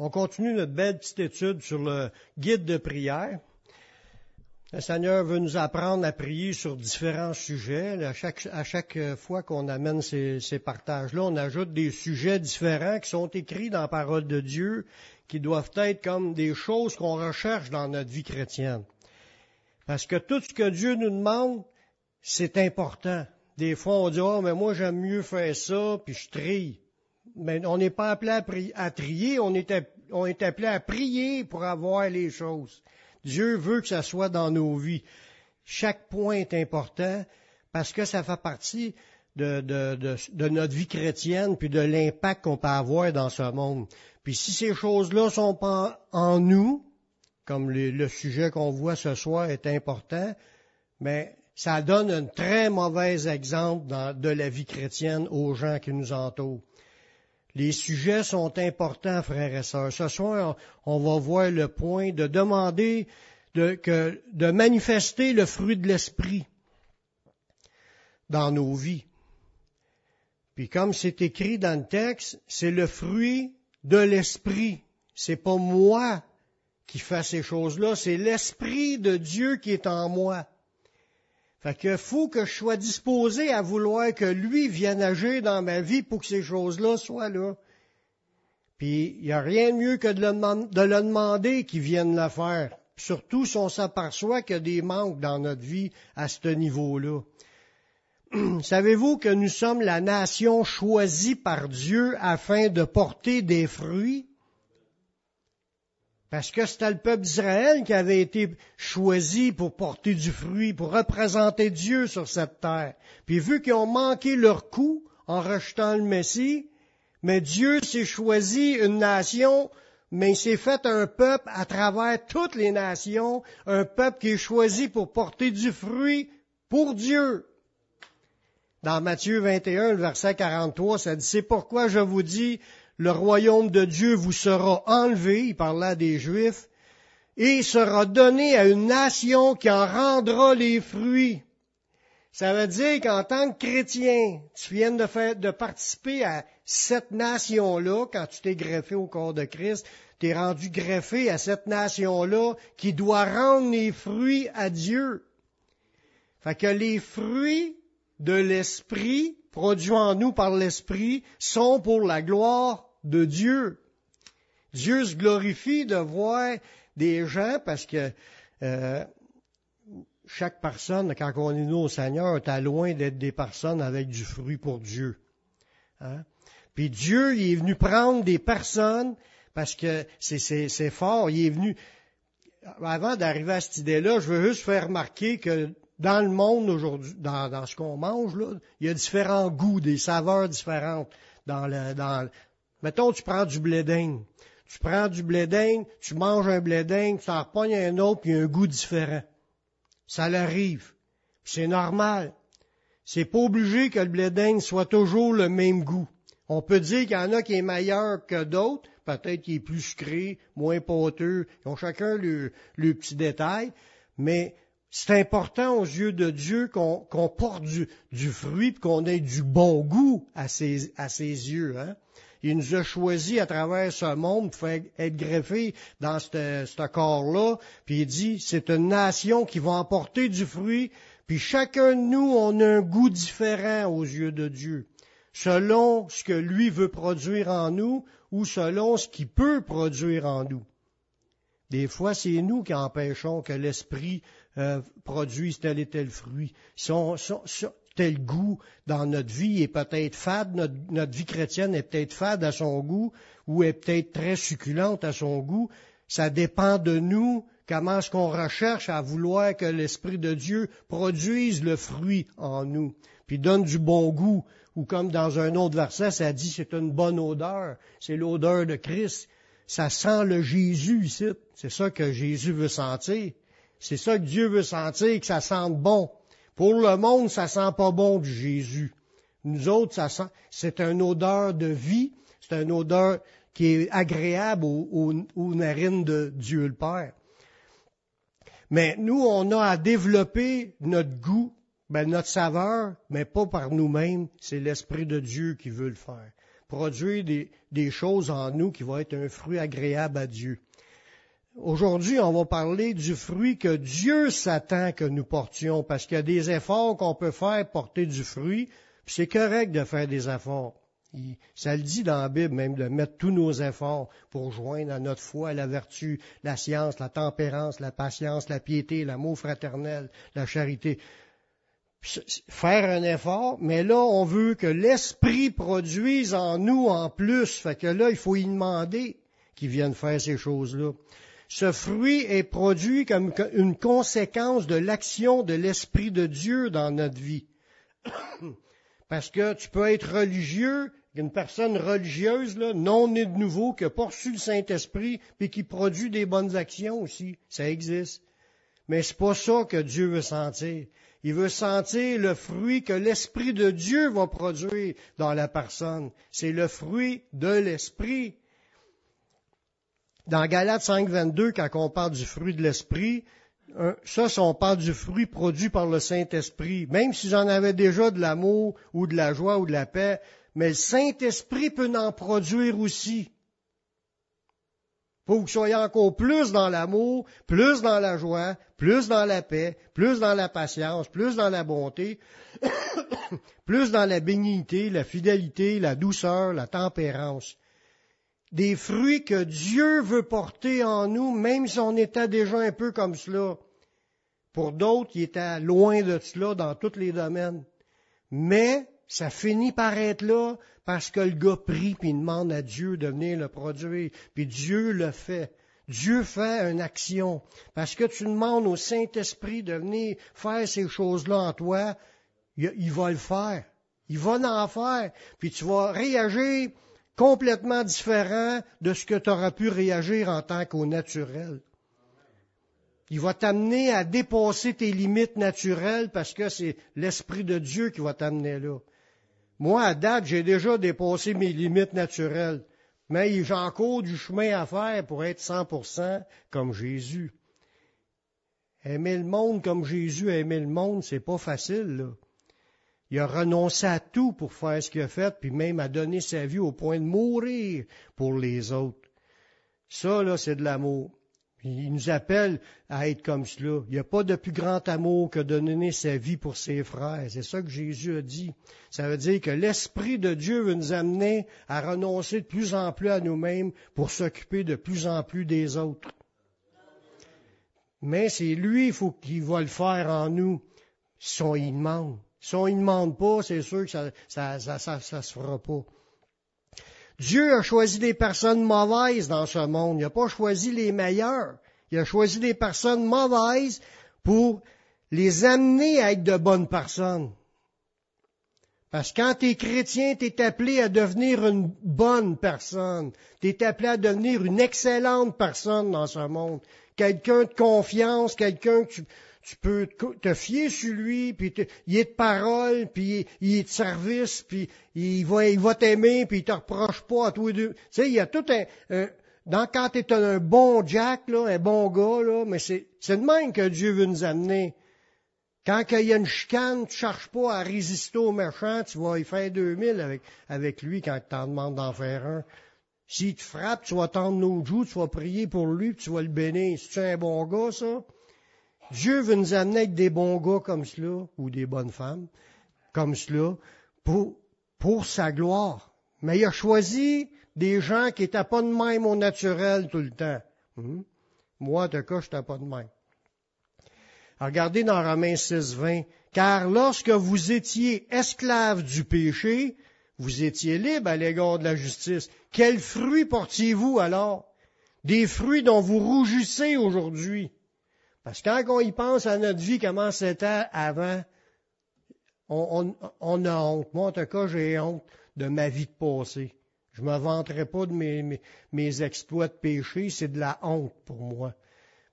On continue notre belle petite étude sur le guide de prière. Le Seigneur veut nous apprendre à prier sur différents sujets. À chaque fois qu'on amène ces partages-là, on ajoute des sujets différents qui sont écrits dans la parole de Dieu, qui doivent être comme des choses qu'on recherche dans notre vie chrétienne. Parce que tout ce que Dieu nous demande, c'est important. Des fois, on dit « Ah, mais moi, j'aime mieux faire ça, puis je trie. » Mais on n'est pas appelé à trier, on est appelé à prier pour avoir les choses. Dieu veut que ça soit dans nos vies. Chaque point est important parce que ça fait partie de notre vie chrétienne puis de l'impact qu'on peut avoir dans ce monde. Puis si ces choses-là sont pas en nous, comme le sujet qu'on voit ce soir est important, mais ça donne un très mauvais exemple de la vie chrétienne aux gens qui nous entourent. Les sujets sont importants, frères et sœurs. Ce soir, on va voir le point de demander de manifester le fruit de l'esprit dans nos vies. Puis comme c'est écrit dans le texte, c'est le fruit de l'esprit. C'est pas moi qui fais ces choses-là, c'est l'esprit de Dieu qui est en moi. Fait que faut que je sois disposé à vouloir que lui vienne agir dans ma vie pour que ces choses-là soient là. Puis, il n'y a rien de mieux que de le demander qu'il vienne le faire. Surtout si on s'aperçoit qu'il y a des manques dans notre vie à ce niveau-là. Savez-vous que nous sommes la nation choisie par Dieu afin de porter des fruits? Parce que c'était le peuple d'Israël qui avait été choisi pour porter du fruit, pour représenter Dieu sur cette terre. Puis vu qu'ils ont manqué leur coup en rejetant le Messie, mais Dieu s'est choisi une nation, mais il s'est fait un peuple à travers toutes les nations, un peuple qui est choisi pour porter du fruit pour Dieu. Dans Matthieu 21, le verset 43, ça dit « C'est pourquoi je vous dis... Le royaume de Dieu vous sera enlevé, il parlait des Juifs, et sera donné à une nation qui en rendra les fruits. » Ça veut dire qu'en tant que chrétien, tu viens de participer à cette nation-là, quand tu t'es greffé au corps de Christ, tu es rendu greffé à cette nation-là qui doit rendre les fruits à Dieu. Fait que les fruits de l'esprit, produits en nous par l'esprit, sont pour la gloire de Dieu. Dieu se glorifie de voir des gens parce que chaque personne, quand on est nous au Seigneur, est loin d'être des personnes avec du fruit pour Dieu. Hein? Puis Dieu, il est venu prendre des personnes parce que c'est fort. Il est venu, avant d'arriver à cette idée-là, je veux juste faire remarquer que dans le monde aujourd'hui, dans ce qu'on mange, là, il y a différents goûts, des saveurs différentes. Mettons, tu prends du blé d'Inde. Tu prends du blé d'Inde, tu manges un blé d'Inde, tu en repognes un autre, puis il y a un goût différent. Ça l'arrive. C'est normal. C'est pas obligé que le blé d'Inde soit toujours le même goût. On peut dire qu'il y en a qui est meilleur que d'autres, peut-être qu'il est plus sucré, moins pâteux, ils ont chacun le petit détail, mais c'est important aux yeux de Dieu qu'on porte du fruit et qu'on ait du bon goût à ses yeux. Hein? Il nous a choisis à travers ce monde pour être greffés dans ce corps-là. Puis il dit, c'est une nation qui va emporter du fruit. Puis chacun de nous, on a un goût différent aux yeux de Dieu. Selon ce que lui veut produire en nous ou selon ce qu'il peut produire en nous. Des fois, c'est nous qui empêchons que l'esprit produisent tel et tel fruit. Tel goût dans notre vie est peut-être fade, notre vie chrétienne est peut-être fade à son goût ou est peut-être très succulente à son goût. Ça dépend de nous, comment est-ce qu'on recherche à vouloir que l'Esprit de Dieu produise le fruit en nous, puis donne du bon goût. Ou comme dans un autre verset, ça dit c'est une bonne odeur, c'est l'odeur de Christ. Ça sent le Jésus ici, c'est ça que Jésus veut sentir. C'est ça que Dieu veut sentir, que ça sente bon. Pour le monde, ça sent pas bon du Jésus. Nous autres, ça sent, c'est une odeur de vie, c'est une odeur qui est agréable aux narines de Dieu le Père. Mais nous, on a à développer notre goût, notre saveur, mais pas par nous-mêmes. C'est l'Esprit de Dieu qui veut le faire. produire des choses en nous qui vont être un fruit agréable à Dieu. Aujourd'hui, on va parler du fruit que Dieu s'attend que nous portions, parce qu'il y a des efforts qu'on peut faire porter du fruit, puis c'est correct de faire des efforts. Ça le dit dans la Bible même, de mettre tous nos efforts pour joindre à notre foi la vertu, la science, la tempérance, la patience, la piété, l'amour fraternel, la charité. Faire un effort, mais là, on veut que l'Esprit produise en nous en plus. Fait que là, il faut y demander qu'il vienne faire ces choses-là. Ce fruit est produit comme une conséquence de l'action de l'Esprit de Dieu dans notre vie. Parce que tu peux être religieux, une personne religieuse, là, non née de nouveau, qui a pas reçu le Saint-Esprit, puis qui produit des bonnes actions aussi. Ça existe. Mais c'est pas ça que Dieu veut sentir. Il veut sentir le fruit que l'Esprit de Dieu va produire dans la personne. C'est le fruit de l'Esprit. Dans Galates 5:22, quand on parle du fruit de l'Esprit, ça, on parle du fruit produit par le Saint-Esprit. Même si j'en avais déjà de l'amour ou de la joie ou de la paix, mais le Saint-Esprit peut en produire aussi. Pour que vous soyez encore plus dans l'amour, plus dans la joie, plus dans la paix, plus dans la patience, plus dans la bonté, plus dans la bénignité, la fidélité, la douceur, la tempérance. Des fruits que Dieu veut porter en nous, même si on était déjà un peu comme cela. Pour d'autres, ils étaient loin de cela dans tous les domaines. Mais ça finit par être là parce que le gars prie puis demande à Dieu de venir le produire. Puis Dieu le fait. Dieu fait une action. Parce que tu demandes au Saint-Esprit de venir faire ces choses-là en toi, il va le faire. Il va en faire. Puis tu vas réagir complètement différent de ce que tu auras pu réagir en tant qu'au naturel. Il va t'amener à dépasser tes limites naturelles parce que c'est l'Esprit de Dieu qui va t'amener là. Moi, à date, j'ai déjà dépassé mes limites naturelles, mais j'ai encore du chemin à faire pour être 100% comme Jésus. Aimer le monde comme Jésus a aimé le monde, c'est pas facile, là. Il a renoncé à tout pour faire ce qu'il a fait, puis même à donner sa vie au point de mourir pour les autres. Ça, là, c'est de l'amour. Il nous appelle à être comme cela. Il n'y a pas de plus grand amour que de donner sa vie pour ses frères. C'est ça que Jésus a dit. Ça veut dire que l'Esprit de Dieu veut nous amener à renoncer de plus en plus à nous-mêmes pour s'occuper de plus en plus des autres. Mais c'est lui, il faut qu'il va le faire en nous, si on y demande. Si on ne demande pas, c'est sûr que ça se fera pas. Dieu a choisi des personnes mauvaises dans ce monde. Il n'a pas choisi les meilleures. Il a choisi des personnes mauvaises pour les amener à être de bonnes personnes. Parce que quand tu es chrétien, tu es appelé à devenir une bonne personne. Tu es appelé à devenir une excellente personne dans ce monde. Quelqu'un de confiance, quelqu'un que tu peux te fier sur lui, puis il est de parole, puis il est de service, puis il va t'aimer, puis il te reproche pas à tous les deux. Tu sais, il y a tout quand t'es un bon Jack, là, un bon gars, là, mais c'est de même que Dieu veut nous amener. Quand il y a une chicane, tu cherches pas à résister au méchant, tu vas y faire 2000 avec lui quand tu t'en demandes d'en faire un. S'il te frappe, tu vas tendre nos joues, tu vas prier pour lui, puis tu vas le bénir. C'est-tu un bon gars, ça? Dieu veut nous amener avec des bons gars comme cela, ou des bonnes femmes comme cela, pour sa gloire. Mais il a choisi des gens qui n'étaient pas de même au naturel tout le temps. Moi, en tout cas, je n'étais pas de même. Alors, regardez dans Romains 6:20. « Car lorsque vous étiez esclaves du péché, vous étiez libres à l'égard de la justice. Quels fruits portiez-vous alors? Des fruits dont vous rougissez aujourd'hui. » Parce que quand on y pense à notre vie, comment c'était avant, on a honte. Moi, en tout cas, j'ai honte de ma vie de passé. Je me vanterai pas de mes exploits de péché. C'est de la honte pour moi.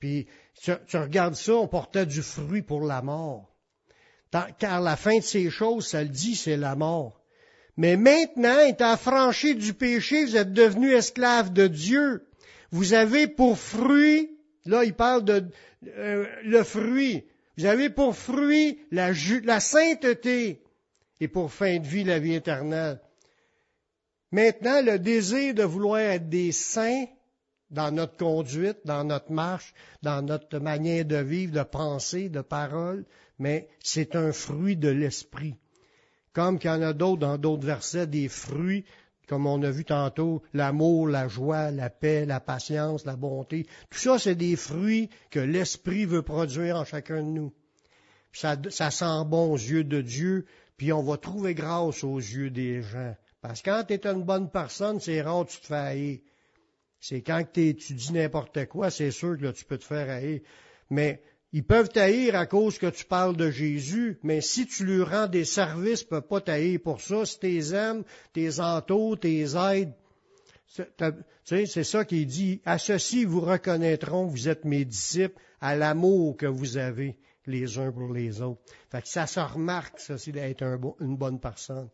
Puis, tu regardes ça, on portait du fruit pour la mort. Car la fin de ces choses, ça le dit, c'est la mort. Mais maintenant, étant affranchis du péché, vous êtes devenus esclaves de Dieu. Vous avez pour fruit... Là, il parle de le fruit. Vous avez pour fruit la sainteté et pour fin de vie la vie éternelle. Maintenant, le désir de vouloir être des saints dans notre conduite, dans notre marche, dans notre manière de vivre, de penser, de parole, mais c'est un fruit de l'esprit. Comme qu'il y en a d'autres dans d'autres versets, des fruits, comme on a vu tantôt, l'amour, la joie, la paix, la patience, la bonté. Tout ça, c'est des fruits que l'esprit veut produire en chacun de nous. Ça sent bon aux yeux de Dieu, puis on va trouver grâce aux yeux des gens. Parce que quand tu es une bonne personne, c'est rare que tu te fais haïr. C'est quand tu dis n'importe quoi, c'est sûr que là, tu peux te faire haïr. Mais ils peuvent t'haïr à cause que tu parles de Jésus, mais si tu lui rends des services, ils ne peuvent pas t'haïr pour ça. Si tu les aimes, tu les entoures, tu les aides. C'est ça qu'il dit. « À ceci, vous reconnaîtront, vous êtes mes disciples, à l'amour que vous avez les uns pour les autres. » Fait que ça se remarque, ça, c'est d'être une bonne personne.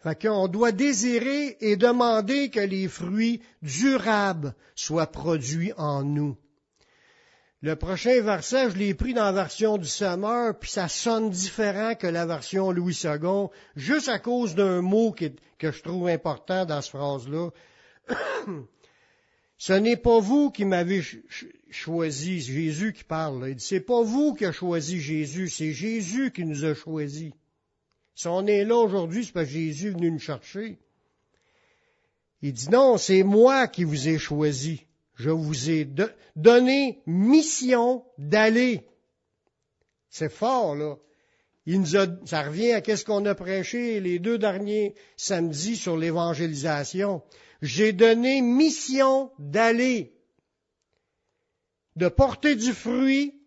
Fait qu'on doit désirer et demander que les fruits durables soient produits en nous. Le prochain verset, je l'ai pris dans la version du Sommeur, puis ça sonne différent que la version Louis II, juste à cause d'un mot que je trouve important dans cette phrase-là. « Ce n'est pas vous qui m'avez choisi, Jésus qui parle. » Il dit, c'est pas vous qui a choisi Jésus, c'est Jésus qui nous a choisis. Si on est là aujourd'hui, c'est parce que Jésus est venu nous chercher. Il dit, non, c'est moi qui vous ai choisi. Je vous ai donné mission d'aller. C'est fort, là. Ça revient à qu'est-ce qu'on a prêché les deux derniers samedis sur l'évangélisation. J'ai donné mission d'aller, de porter du fruit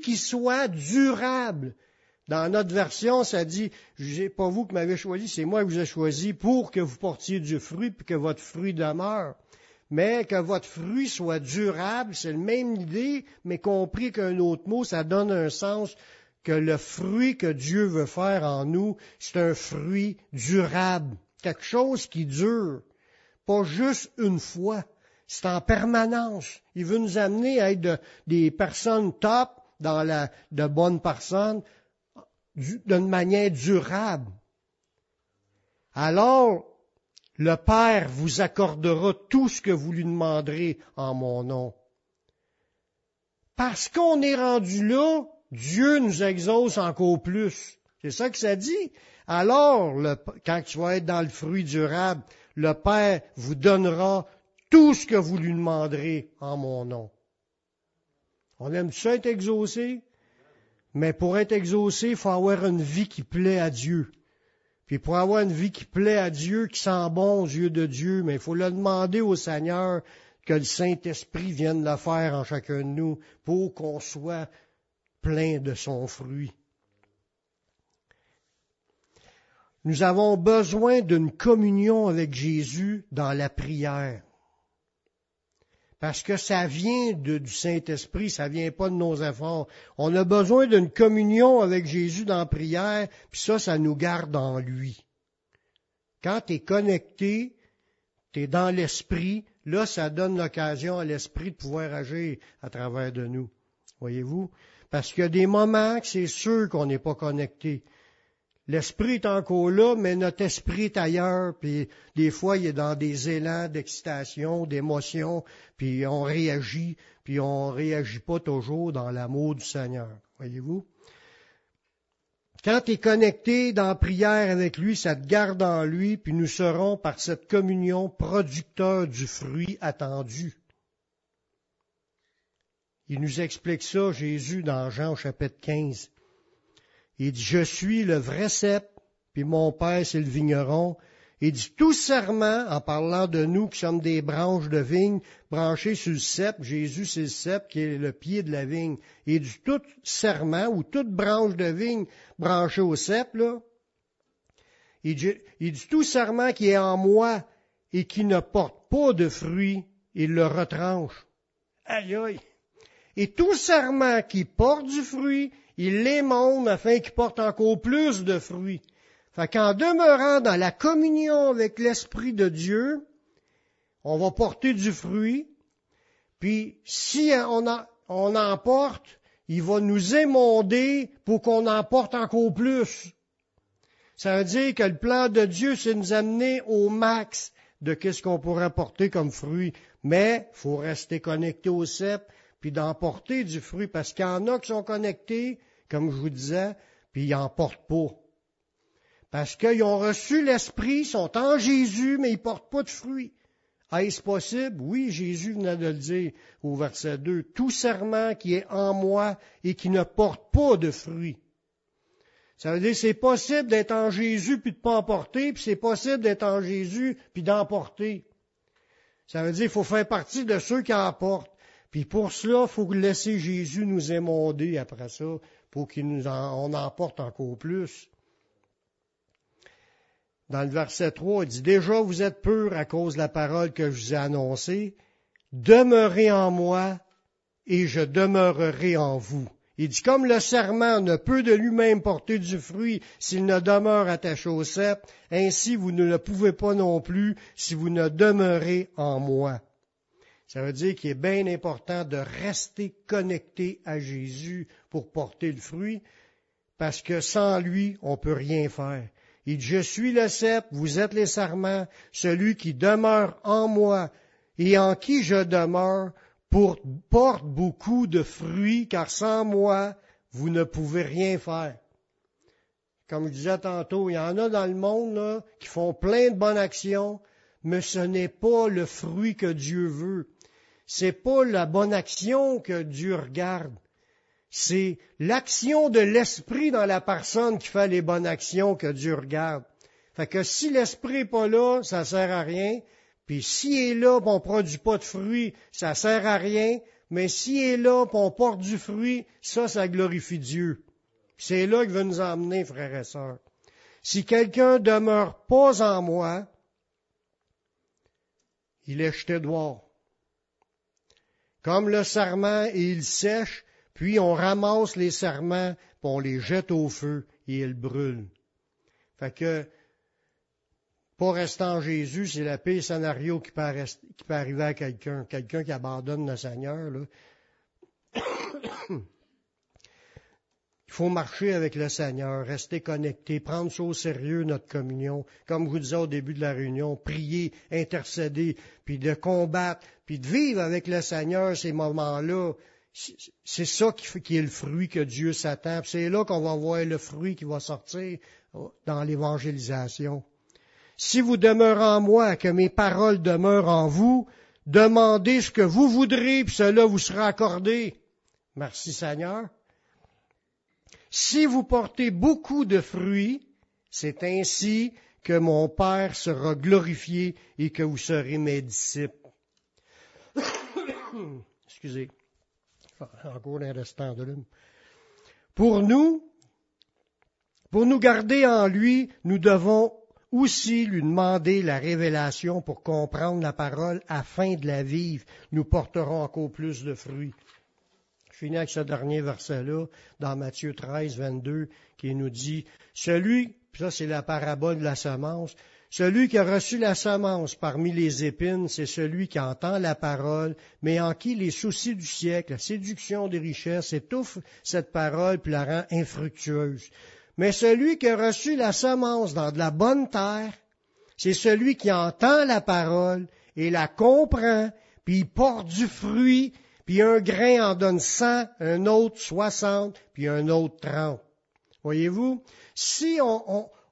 qui soit durable. Dans notre version, ça dit, c'est pas vous qui m'avez choisi, c'est moi qui vous ai choisi pour que vous portiez du fruit puis que votre fruit demeure. Mais que votre fruit soit durable, c'est la même idée, mais compris qu'un autre mot, ça donne un sens que le fruit que Dieu veut faire en nous, c'est un fruit durable. Quelque chose qui dure, pas juste une fois, c'est en permanence. Il veut nous amener à être des personnes top, de bonnes personnes, d'une manière durable. Alors, le Père vous accordera tout ce que vous lui demanderez en mon nom. Parce qu'on est rendu là, Dieu nous exauce encore plus. C'est ça que ça dit. Alors, quand tu vas être dans le fruit durable, le Père vous donnera tout ce que vous lui demanderez en mon nom. On aime ça être exaucé? Mais pour être exaucé, il faut avoir une vie qui plaît à Dieu. Puis pour avoir une vie qui plaît à Dieu, qui sent bon aux yeux de Dieu, mais il faut le demander au Seigneur que le Saint-Esprit vienne le faire en chacun de nous pour qu'on soit plein de son fruit. Nous avons besoin d'une communion avec Jésus dans la prière. Parce que ça vient du Saint-Esprit, ça vient pas de nos efforts. On a besoin d'une communion avec Jésus dans la prière, puis ça nous garde en lui. Quand tu es connecté, tu es dans l'Esprit, là, ça donne l'occasion à l'Esprit de pouvoir agir à travers de nous. Voyez-vous? Parce qu'il y a des moments que c'est sûr qu'on n'est pas connecté. L'esprit est encore là, mais notre esprit est ailleurs, puis des fois, il est dans des élans d'excitation, d'émotion, puis on réagit pas toujours dans l'amour du Seigneur, voyez-vous? Quand tu es connecté dans la prière avec lui, ça te garde en lui, puis nous serons, par cette communion, producteurs du fruit attendu. Il nous explique ça, Jésus, dans Jean, chapitre 15. Il dit, je suis le vrai cep, puis mon Père, c'est le vigneron. Il dit, tout serment, en parlant de nous qui sommes des branches de vigne, branchées sur le cep, Jésus, c'est le cep qui est le pied de la vigne. Il dit, tout serment, ou toute branche de vigne branchée au cep, là, il dit, tout serment qui est en moi et qui ne porte pas de fruits, il le retranche. Aïe, aïe. Et tout serment qui porte du fruit, il l'émonde afin qu'il porte encore plus de fruits. Fait qu'en demeurant dans la communion avec l'Esprit de Dieu, on va porter du fruit, puis si on en porte, il va nous émonder pour qu'on en porte encore plus. Ça veut dire que le plan de Dieu, c'est de nous amener au max de qu'est-ce qu'on pourrait porter comme fruit. Mais il faut rester connecté au cep, puis d'emporter du fruit, parce qu'il y en a qui sont connectés, comme je vous disais, puis ils n'en portent pas. Parce qu'ils ont reçu l'Esprit, ils sont en Jésus, mais ils ne portent pas de fruits. Est-ce possible? Oui, Jésus venait de le dire au verset 2. Tout serment qui est en moi et qui ne porte pas de fruits. Ça veut dire que c'est possible d'être en Jésus puis de ne pas en porter, puis c'est possible d'être en Jésus puis d'en porter. Ça veut dire qu'il faut faire partie de ceux qui en portent. Puis pour cela, il faut laisser Jésus nous émonder après ça, pour qu'on en porte encore plus. Dans le verset 3, il dit « Déjà vous êtes purs à cause de la parole que je vous ai annoncée. Demeurez en moi et je demeurerai en vous. » Il dit « Comme le serment ne peut de lui-même porter du fruit s'il ne demeure attaché aux ceps, ainsi vous ne le pouvez pas non plus si vous ne demeurez en moi. » Ça veut dire qu'il est bien important de rester connecté à Jésus pour porter le fruit, parce que sans lui, on ne peut rien faire. Il dit, « Je suis le cep, vous êtes les sarments, celui qui demeure en moi et en qui je demeure porte beaucoup de fruits, car sans moi, vous ne pouvez rien faire. » Comme je disais tantôt, il y en a dans le monde là, qui font plein de bonnes actions, mais ce n'est pas le fruit que Dieu veut. C'est pas la bonne action que Dieu regarde. C'est l'action de l'Esprit dans la personne qui fait les bonnes actions que Dieu regarde. Fait que si l'Esprit n'est pas là, ça sert à rien. Puis s'il est là, puis on ne produit pas de fruits, ça sert à rien. Mais s'il est là, puis on porte du fruit, ça glorifie Dieu. C'est là qu'il veut nous emmener, frères et sœurs. Si quelqu'un demeure pas en moi, il est jeté dehors. Comme le sarment, et il sèche, puis on ramasse les serments, puis on les jette au feu, et ils brûlent. Fait que, pas rester en Jésus, c'est le pire scénario qui peut arriver à quelqu'un. Quelqu'un qui abandonne le Seigneur, là. Il faut marcher avec le Seigneur, rester connecté, prendre ça au sérieux, notre communion. Comme je vous disais au début de la réunion, prier, intercéder, puis de combattre, puis de vivre avec le Seigneur ces moments-là. C'est ça qui est le fruit que Dieu s'attend. Puis c'est là qu'on va voir le fruit qui va sortir dans l'évangélisation. « Si vous demeurez en moi, que mes paroles demeurent en vous, demandez ce que vous voudrez, puis cela vous sera accordé. » Merci Seigneur. « Si vous portez beaucoup de fruits, c'est ainsi que mon Père sera glorifié et que vous serez mes disciples. » Excusez. Encore un restant de l'homme. Pour nous garder en lui, nous devons aussi lui demander la révélation pour comprendre la parole afin de la vivre. Nous porterons encore plus de fruits. Je finis avec ce dernier verset-là, dans Matthieu 13, 22, qui nous dit, « Celui, ça c'est la parabole de la semence, celui qui a reçu la semence parmi les épines, c'est celui qui entend la parole, mais en qui les soucis du siècle, la séduction des richesses, étouffent cette parole puis la rend infructueuse. Mais celui qui a reçu la semence dans de la bonne terre, c'est celui qui entend la parole et la comprend, puis il porte du fruit, puis un grain en donne 100, un autre 60, puis un autre 30. » Voyez-vous, si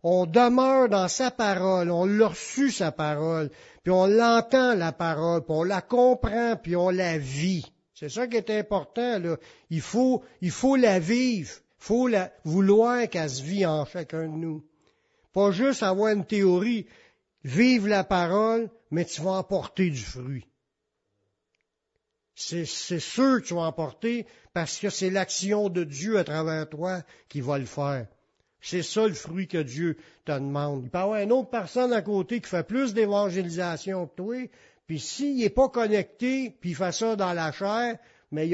on demeure dans sa parole, on l'a reçu sa parole, puis on l'entend la parole, puis on la comprend, puis on la vit. C'est ça qui est important, là. Il faut la vivre, il faut la vouloir qu'elle se vit en chacun de nous. Pas juste avoir une théorie, vivre la parole, mais tu vas emporter du fruit. C'est sûr que tu vas emporter, parce que c'est l'action de Dieu à travers toi qui va le faire. C'est ça le fruit que Dieu te demande. Il peut y avoir une autre personne à côté qui fait plus d'évangélisation que toi, puis s'il n'est pas connecté, puis il fait ça dans la chair, mais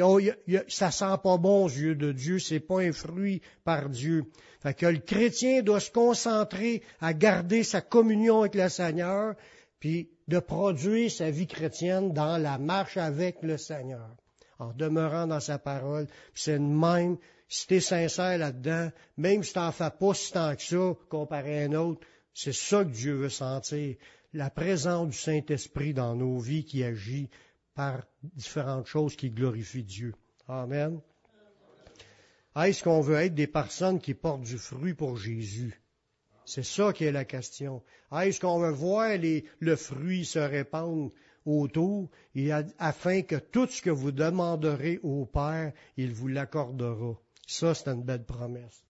ça sent pas bon aux yeux de Dieu, c'est pas un fruit par Dieu. Fait que le chrétien doit se concentrer à garder sa communion avec le Seigneur, puis de produire sa vie chrétienne dans la marche avec le Seigneur. en demeurant dans sa parole. Puis c'est de même, si t'es sincère là-dedans, même si t'en fais pas si tant que ça, comparé à un autre, c'est ça que Dieu veut sentir. La présence du Saint-Esprit dans nos vies qui agit par différentes choses qui glorifient Dieu. Amen. Est-ce qu'on veut être des personnes qui portent du fruit pour Jésus? C'est ça qui est la question. Est-ce qu'on veut voir le fruit se répandre autour et afin que tout ce que vous demanderez au Père, il vous l'accordera? Ça, c'est une belle promesse.